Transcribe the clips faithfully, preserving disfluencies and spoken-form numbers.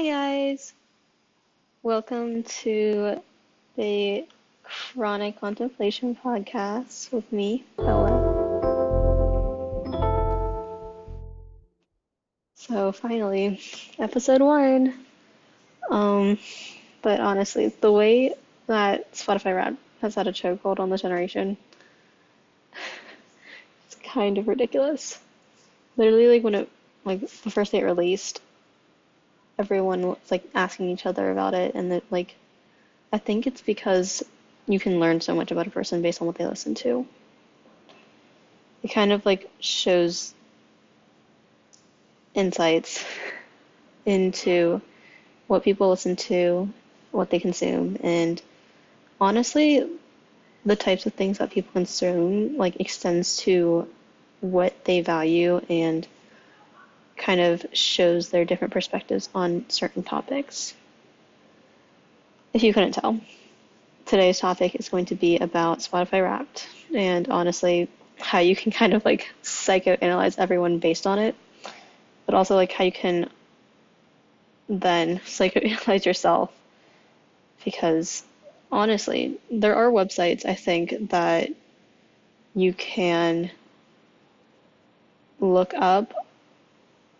Hi guys, welcome to the Chronic Contemplation Podcast with me, Bella. So finally, episode one. Um, but honestly, the way that Spotify Wrapped has had a chokehold on this generation, it's kind of ridiculous. Literally, like when it, like the first day it released, everyone was like asking each other about it, and that like, I think it's because you can learn so much about a person based on what they listen to. It kind of like shows insights into what people listen to, what they consume, and honestly, the types of things that people consume like extends to what they value and kind of shows their different perspectives on certain topics. If you couldn't tell, today's topic is going to be about Spotify Wrapped and honestly how you can kind of like psychoanalyze everyone based on it, but also like how you can then psychoanalyze yourself, because honestly there are websites I think that you can look up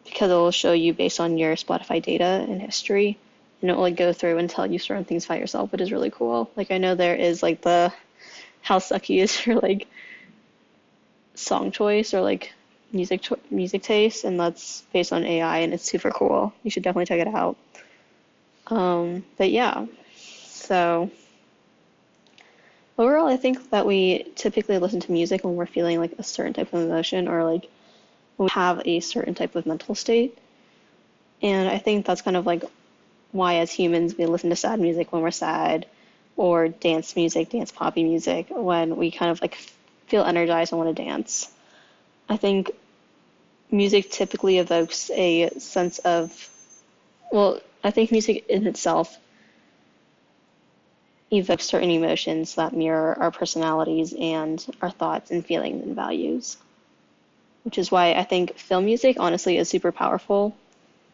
because it will show you based on your Spotify data and history, and it will like go through and tell you certain things by yourself, which is really cool. Like I know there is like the how sucky is your like song choice or like music cho- music taste, and that's based on A I, and it's super cool. You should definitely check it out. Um, but yeah, so overall I think that we typically listen to music when we're feeling like a certain type of emotion or like we have a certain type of mental state, and I think that's kind of like why as humans we listen to sad music when we're sad, or dance music, dance poppy music when we kind of like feel energized and want to dance. I think music typically evokes a sense of, well, I think music in itself evokes certain emotions that mirror our personalities and our thoughts and feelings and values, which is why I think film music honestly is super powerful.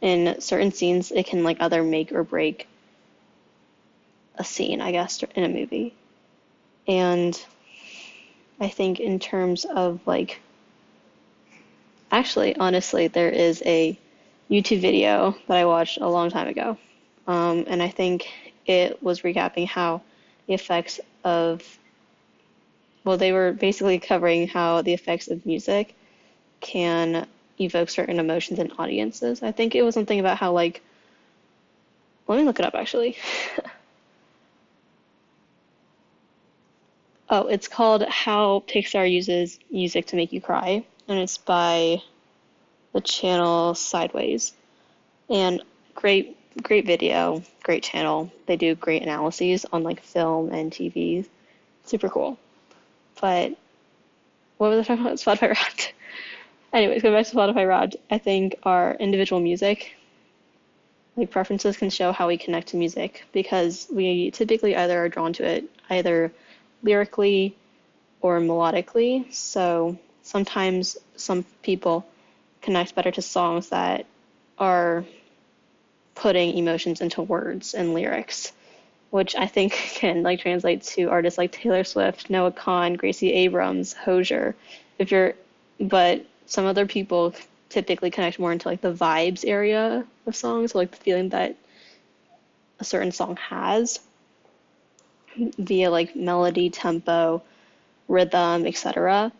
In certain scenes, it can like either make or break a scene, I guess, in a movie. And I think in terms of like, actually, honestly, there is a YouTube video that I watched a long time ago. Um, and I think it was recapping how the effects of, well, they were basically covering how the effects of music can evoke certain emotions in audiences. I think it was something about how like, let me look it up actually. Oh, it's called How Pixar Uses Music to Make You Cry, and it's by the channel Sideways. And great, great video, great channel. They do great analyses on like film and T V. Super cool. But what was I talking about? Spotify Wrapped. Anyways, going back to Spotify Wrapped, I think our individual music, like preferences, can show how we connect to music, because we typically either are drawn to it either lyrically or melodically. So sometimes some people connect better to songs that are putting emotions into words and lyrics, which I think can like translate to artists like Taylor Swift, Noah Kahn, Gracie Abrams, Hozier. If you're, but some other people typically connect more into like the vibes area of songs, so like the feeling that a certain song has via like melody, tempo, rhythm, et cetera.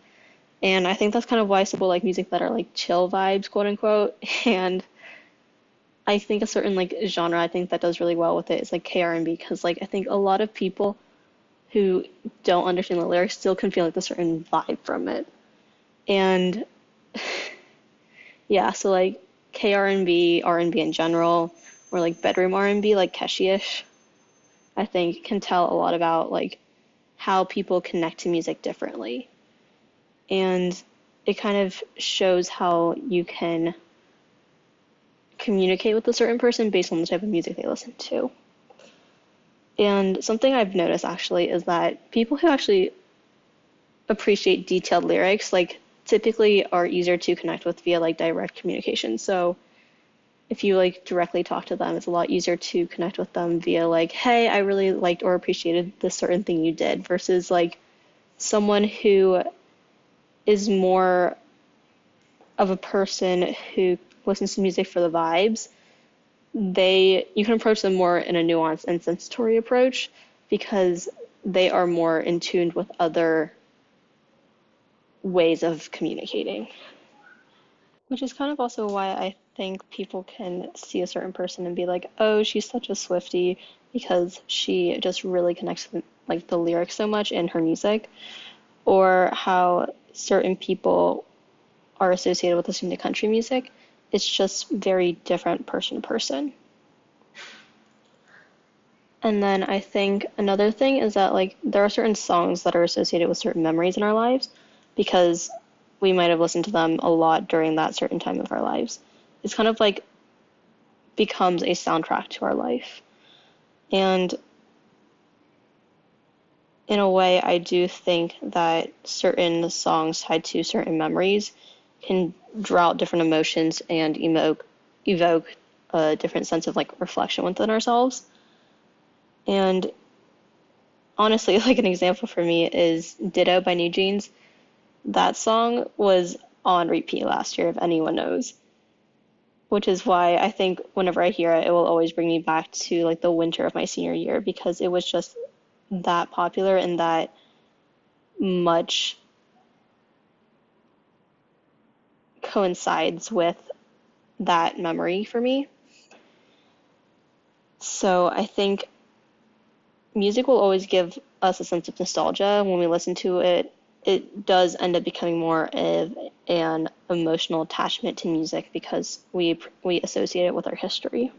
And I think that's kind of why people like music that are like chill vibes, quote unquote. And I think a certain like genre I think that does really well with it is like K R and B, because like I think a lot of people who don't understand the lyrics still can feel like the certain vibe from it. And yeah, so like K R and B, R and B in general, or like bedroom R and B, like catchy-ish, I think can tell a lot about like how people connect to music differently. And it kind of shows how you can communicate with a certain person based on the type of music they listen to. And something I've noticed actually is that people who actually appreciate detailed lyrics, like typically are easier to connect with via like direct communication. So if you like directly talk to them, it's a lot easier to connect with them via like, hey, I really liked or appreciated this certain thing you did, versus like someone who is more of a person who listens to music for the vibes. They, you can approach them more in a nuanced and sensory approach because they are more in tune with other ways of communicating, which is kind of also why I think people can see a certain person and be like, oh, she's such a Swiftie, because she just really connects with, like, the lyrics so much in her music, or how certain people are associated with listening to country music. It's just very different person to person. And then I think another thing is that, like, there are certain songs that are associated with certain memories in our lives because we might have listened to them a lot during that certain time of our lives. It's kind of like becomes a soundtrack to our life. And in a way, I do think that certain songs tied to certain memories can draw out different emotions and evoke, evoke a different sense of, like, reflection within ourselves. And honestly, like, an example for me is Ditto by New Jeans. That song was on repeat last year, if anyone knows, which is why I think whenever I hear it, it will always bring me back to, like, the winter of my senior year, because it was just that popular and that much coincides with that memory for me. So I think music will always give us a sense of nostalgia. When we listen to it, it does end up becoming more of an emotional attachment to music because we we associate it with our history.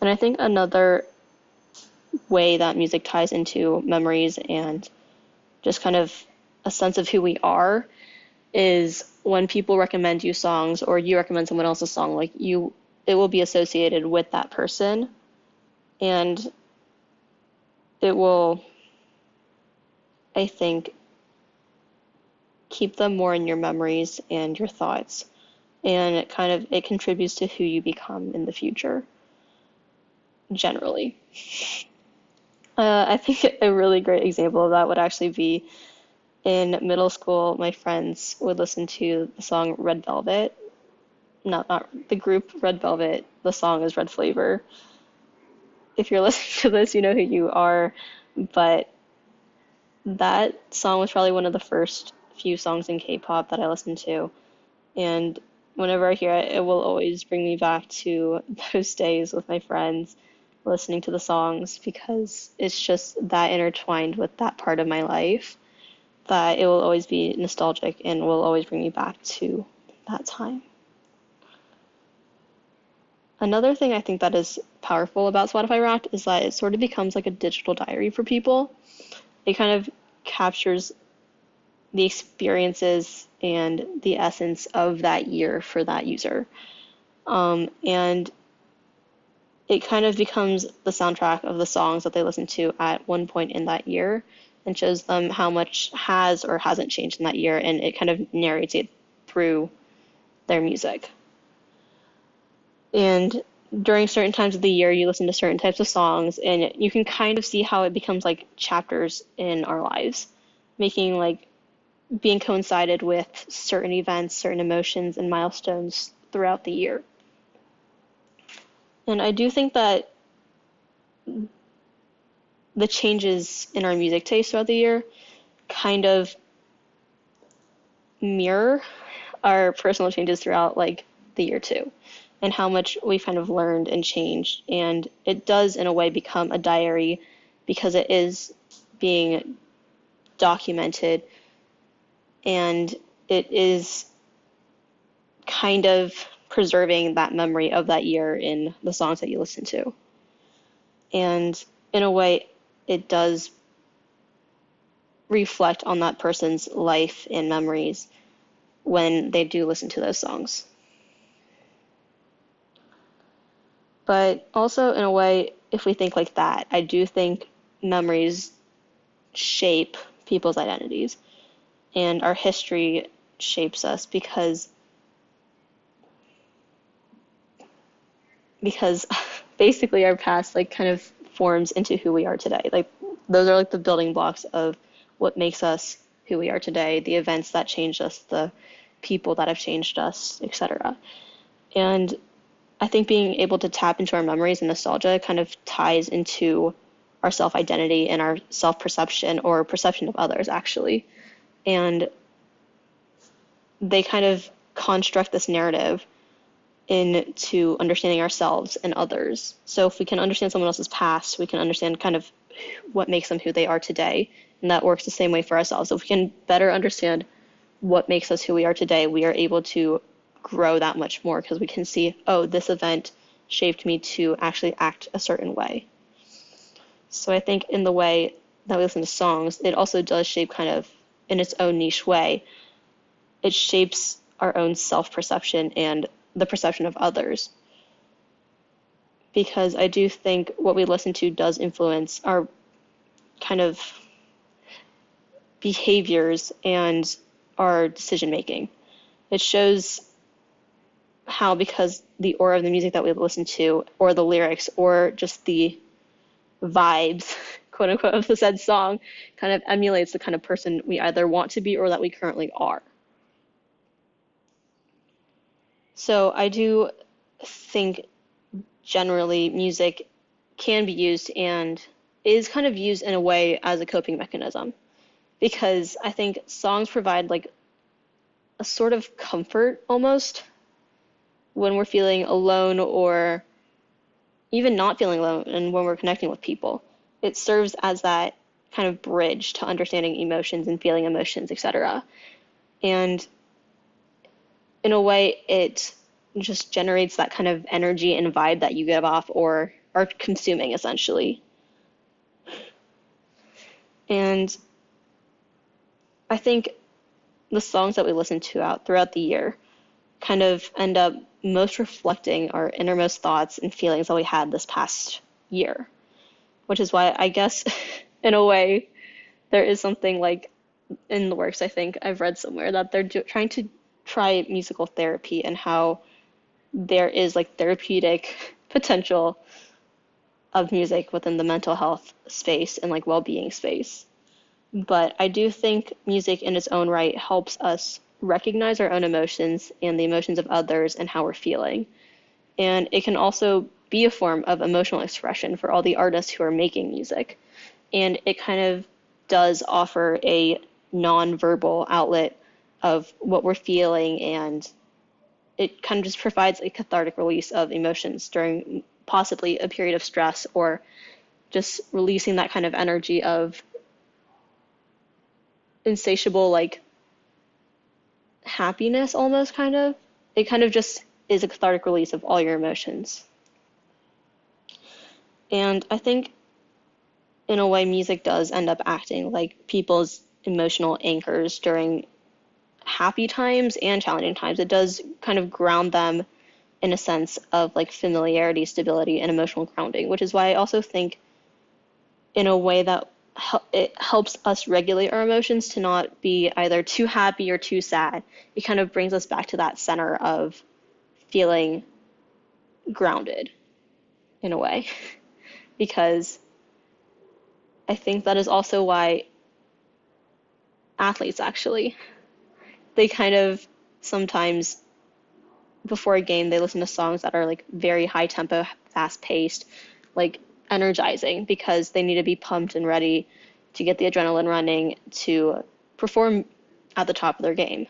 And I think another way that music ties into memories and just kind of a sense of who we are is when people recommend you songs, or you recommend someone else's song, like, you, it will be associated with that person, and it will, I think, keep them more in your memories and your thoughts, and it kind of, it contributes to who you become in the future, generally. Uh, I think a really great example of that would actually be in middle school, my friends would listen to the song Red Velvet. No, not the group Red Velvet. The song is Red Flavor. If you're listening to this, you know who you are. But that song was probably one of the first few songs in K-pop that I listened to. And whenever I hear it, it will always bring me back to those days with my friends, listening to the songs, because it's just that intertwined with that part of my life that it will always be nostalgic and will always bring me back to that time. Another thing I think that is powerful about Spotify Wrapped is that it sort of becomes like a digital diary for people. It kind of captures the experiences and the essence of that year for that user. Um, and it kind of becomes the soundtrack of the songs that they listen to at one point in that year, and shows them how much has or hasn't changed in that year, and it kind of narrates it through their music. And during certain times of the year, you listen to certain types of songs, and you can kind of see how it becomes like chapters in our lives, making, like, being coincided with certain events, certain emotions, and milestones throughout the year. And I do think that the changes in our music taste throughout the year kind of mirror our personal changes throughout, like, the year too, and how much we've kind of learned and changed. And it does, in a way, become a diary because it is being documented, and it is kind of preserving that memory of that year in the songs that you listen to. And in a way, it does reflect on that person's life and memories when they do listen to those songs. But also, in a way, if we think like that, I do think memories shape people's identities, and our history shapes us because because basically our past like kind of forms into who we are today. Like those are like the building blocks of what makes us who we are today, the events that changed us, the people that have changed us, et cetera. And I think being able to tap into our memories and nostalgia kind of ties into our self-identity and our self-perception or perception of others, actually. And they kind of construct this narrative into understanding ourselves and others. So if we can understand someone else's past, we can understand kind of what makes them who they are today. And that works the same way for ourselves. If we can better understand what makes us who we are today, we are able to grow that much more because we can see, oh, this event shaped me to actually act a certain way. So I think in the way that we listen to songs, it also does shape kind of in its own niche way. It shapes our own self-perception and the perception of others. Because I do think what we listen to does influence our kind of behaviors and our decision making. It shows how, because the aura of the music that we listen to, or the lyrics, or just the vibes, quote unquote, of the said song, kind of emulates the kind of person we either want to be or that we currently are. So I do think generally music can be used and is kind of used in a way as a coping mechanism, because I think songs provide like a sort of comfort almost when we're feeling alone, or even not feeling alone, and when we're connecting with people. It serves as that kind of bridge to understanding emotions and feeling emotions, et cetera. And in a way, it just generates that kind of energy and vibe that you give off or are consuming, essentially. And I think the songs that we listen to out throughout the year kind of end up most reflecting our innermost thoughts and feelings that we had this past year, which is why I guess in a way there is something like in the works. I think I've read somewhere that they're do- trying to try musical therapy and how there is like therapeutic potential of music within the mental health space and like well-being space. But I do think music in its own right helps us recognize our own emotions and the emotions of others and how we're feeling. And it can also be a form of emotional expression for all the artists who are making music. And it kind of does offer a non-verbal outlet of what we're feeling, and it kind of just provides a cathartic release of emotions during possibly a period of stress, or just releasing that kind of energy of insatiable like happiness almost. Kind of it kind of just is a cathartic release of all your emotions. And I think in a way music does end up acting like people's emotional anchors during happy times and challenging times. It does kind of ground them in a sense of like familiarity, stability, and emotional grounding, which is why I also think in a way that it helps us regulate our emotions to not be either too happy or too sad. It kind of brings us back to that center of feeling grounded in a way, because I think that is also why athletes actually, they kind of sometimes before a game, they listen to songs that are like very high tempo, fast paced, like energizing, because they need to be pumped and ready to get the adrenaline running to perform at the top of their game.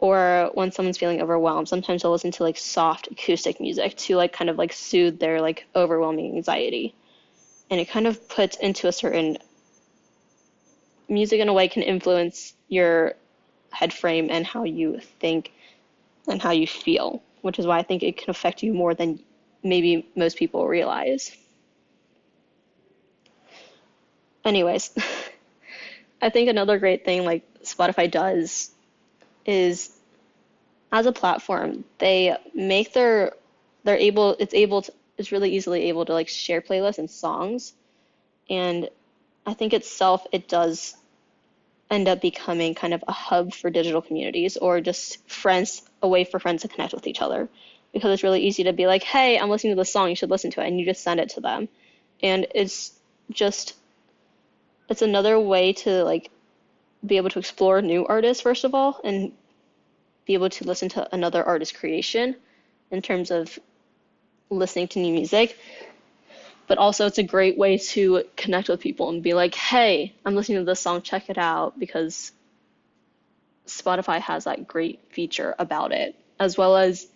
Or when someone's feeling overwhelmed, sometimes they'll listen to like soft acoustic music to like kind of like soothe their like overwhelming anxiety. And it kind of puts into a certain music in a way can influence your head frame and how you think and how you feel, which is why I think it can affect you more than maybe most people realize. Anyways, I think another great thing like Spotify does is as a platform, they make their, they're able, it's able to, it's really easily able to like share playlists and songs. And I think itself, it does end up becoming kind of a hub for digital communities, or just friends, a way for friends to connect with each other. because it's really easy to be like, hey, I'm listening to this song, you should listen to it, and you just send it to them. And it's just, it's another way to, like, be able to explore new artists, first of all, and be able to listen to another artist's creation in terms of listening to new music. But also it's a great way to connect with people and be like, hey, I'm listening to this song, check it out, because Spotify has that great feature about it, as well as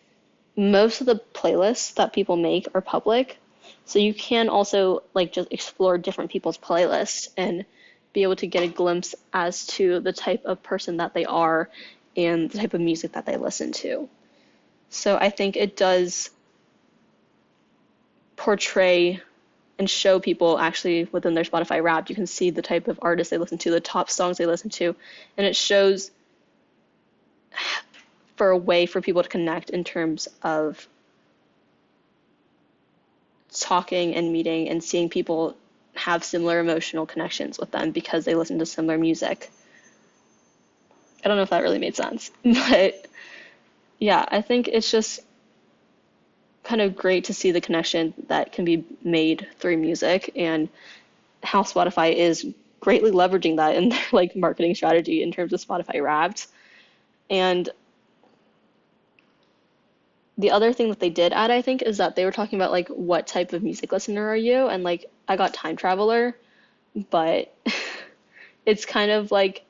most of the playlists that people make are public. So you can also, like, just explore different people's playlists and be able to get a glimpse as to the type of person that they are and the type of music that they listen to. So I think it does portray and show people, actually, within their Spotify Wrapped, you can see the type of artists they listen to, the top songs they listen to, and it shows for a way for people to connect in terms of talking and meeting and seeing people have similar emotional connections with them because they listen to similar music. I don't know if that really made sense, but yeah, I think it's just kind of great to see the connection that can be made through music and how Spotify is greatly leveraging that in their, like, marketing strategy in terms of Spotify Wrapped. And the other thing that they did add, I think, is that they were talking about, like, what type of music listener are you? And, like, I got Time Traveler, but it's kind of like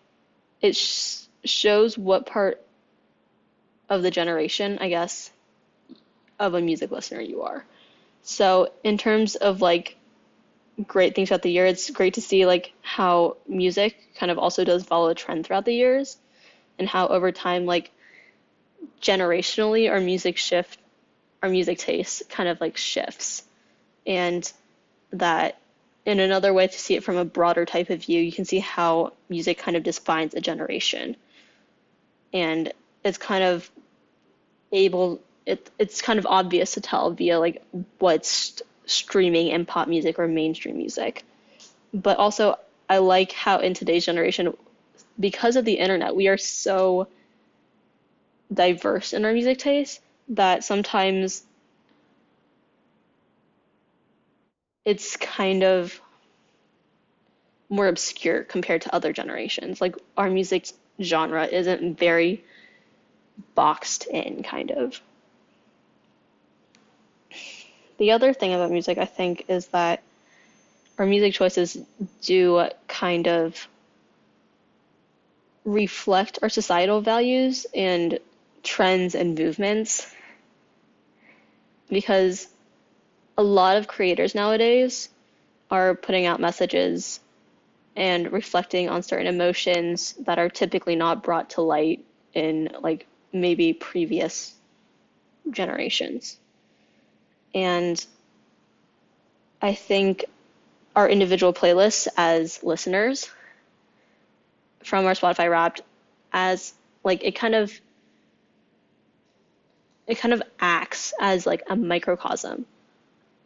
it sh- shows what part of the generation, I guess, of a music listener you are. So in terms of, like, great things throughout the year, it's great to see, like, how music kind of also does follow a trend throughout the years and how over time, like, generationally our music shift, our music taste kind of, like, shifts. And that in another way to see it from a broader type of view, you can see how music kind of defines a generation. And it's kind of able, It, it's kind of obvious to tell via, like, what's st- streaming and pop music or mainstream music. But also, I like how in today's generation, because of the internet, we are so diverse in our music taste that sometimes it's kind of more obscure compared to other generations. Like, our music genre isn't very boxed in, kind of. The other thing about music, I think, is that our music choices do kind of reflect our societal values and trends and movements, because a lot of creators nowadays are putting out messages and reflecting on certain emotions that are typically not brought to light in, like, maybe previous generations. And I think our individual playlists as listeners from our Spotify Wrapped, as, like, it kind of, it kind of acts as, like, a microcosm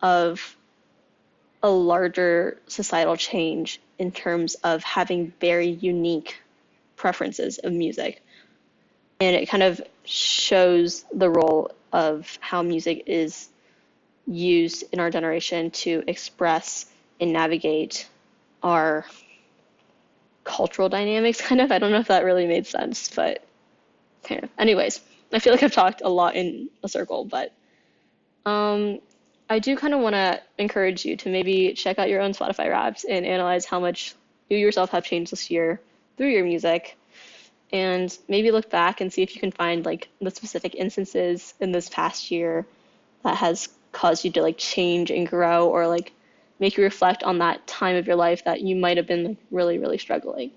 of a larger societal change in terms of having very unique preferences of music. And it kind of shows the role of how music is used in our generation to express and navigate our cultural dynamics, kind of. I don't know if that really made sense, but kind of. Anyways, I feel like I've talked a lot in a circle, but um, I do kind of want to encourage you to maybe check out your own Spotify Wrapped and analyze how much you yourself have changed this year through your music, and maybe look back and see if you can find, like, the specific instances in this past year that has cause you to, like, change and grow, or, like, make you reflect on that time of your life that you might have been, like, really, really struggling,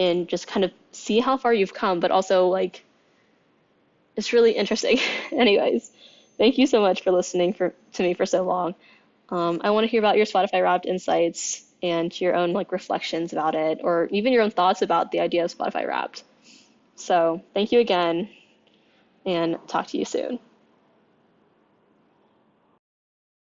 and just kind of see how far you've come. But also, like, it's really interesting. Anyways, thank you so much for listening for to me for so long. Um, I want to hear about your Spotify Wrapped insights and your own, like, reflections about it, or even your own thoughts about the idea of Spotify Wrapped. So thank you again, and talk to you soon.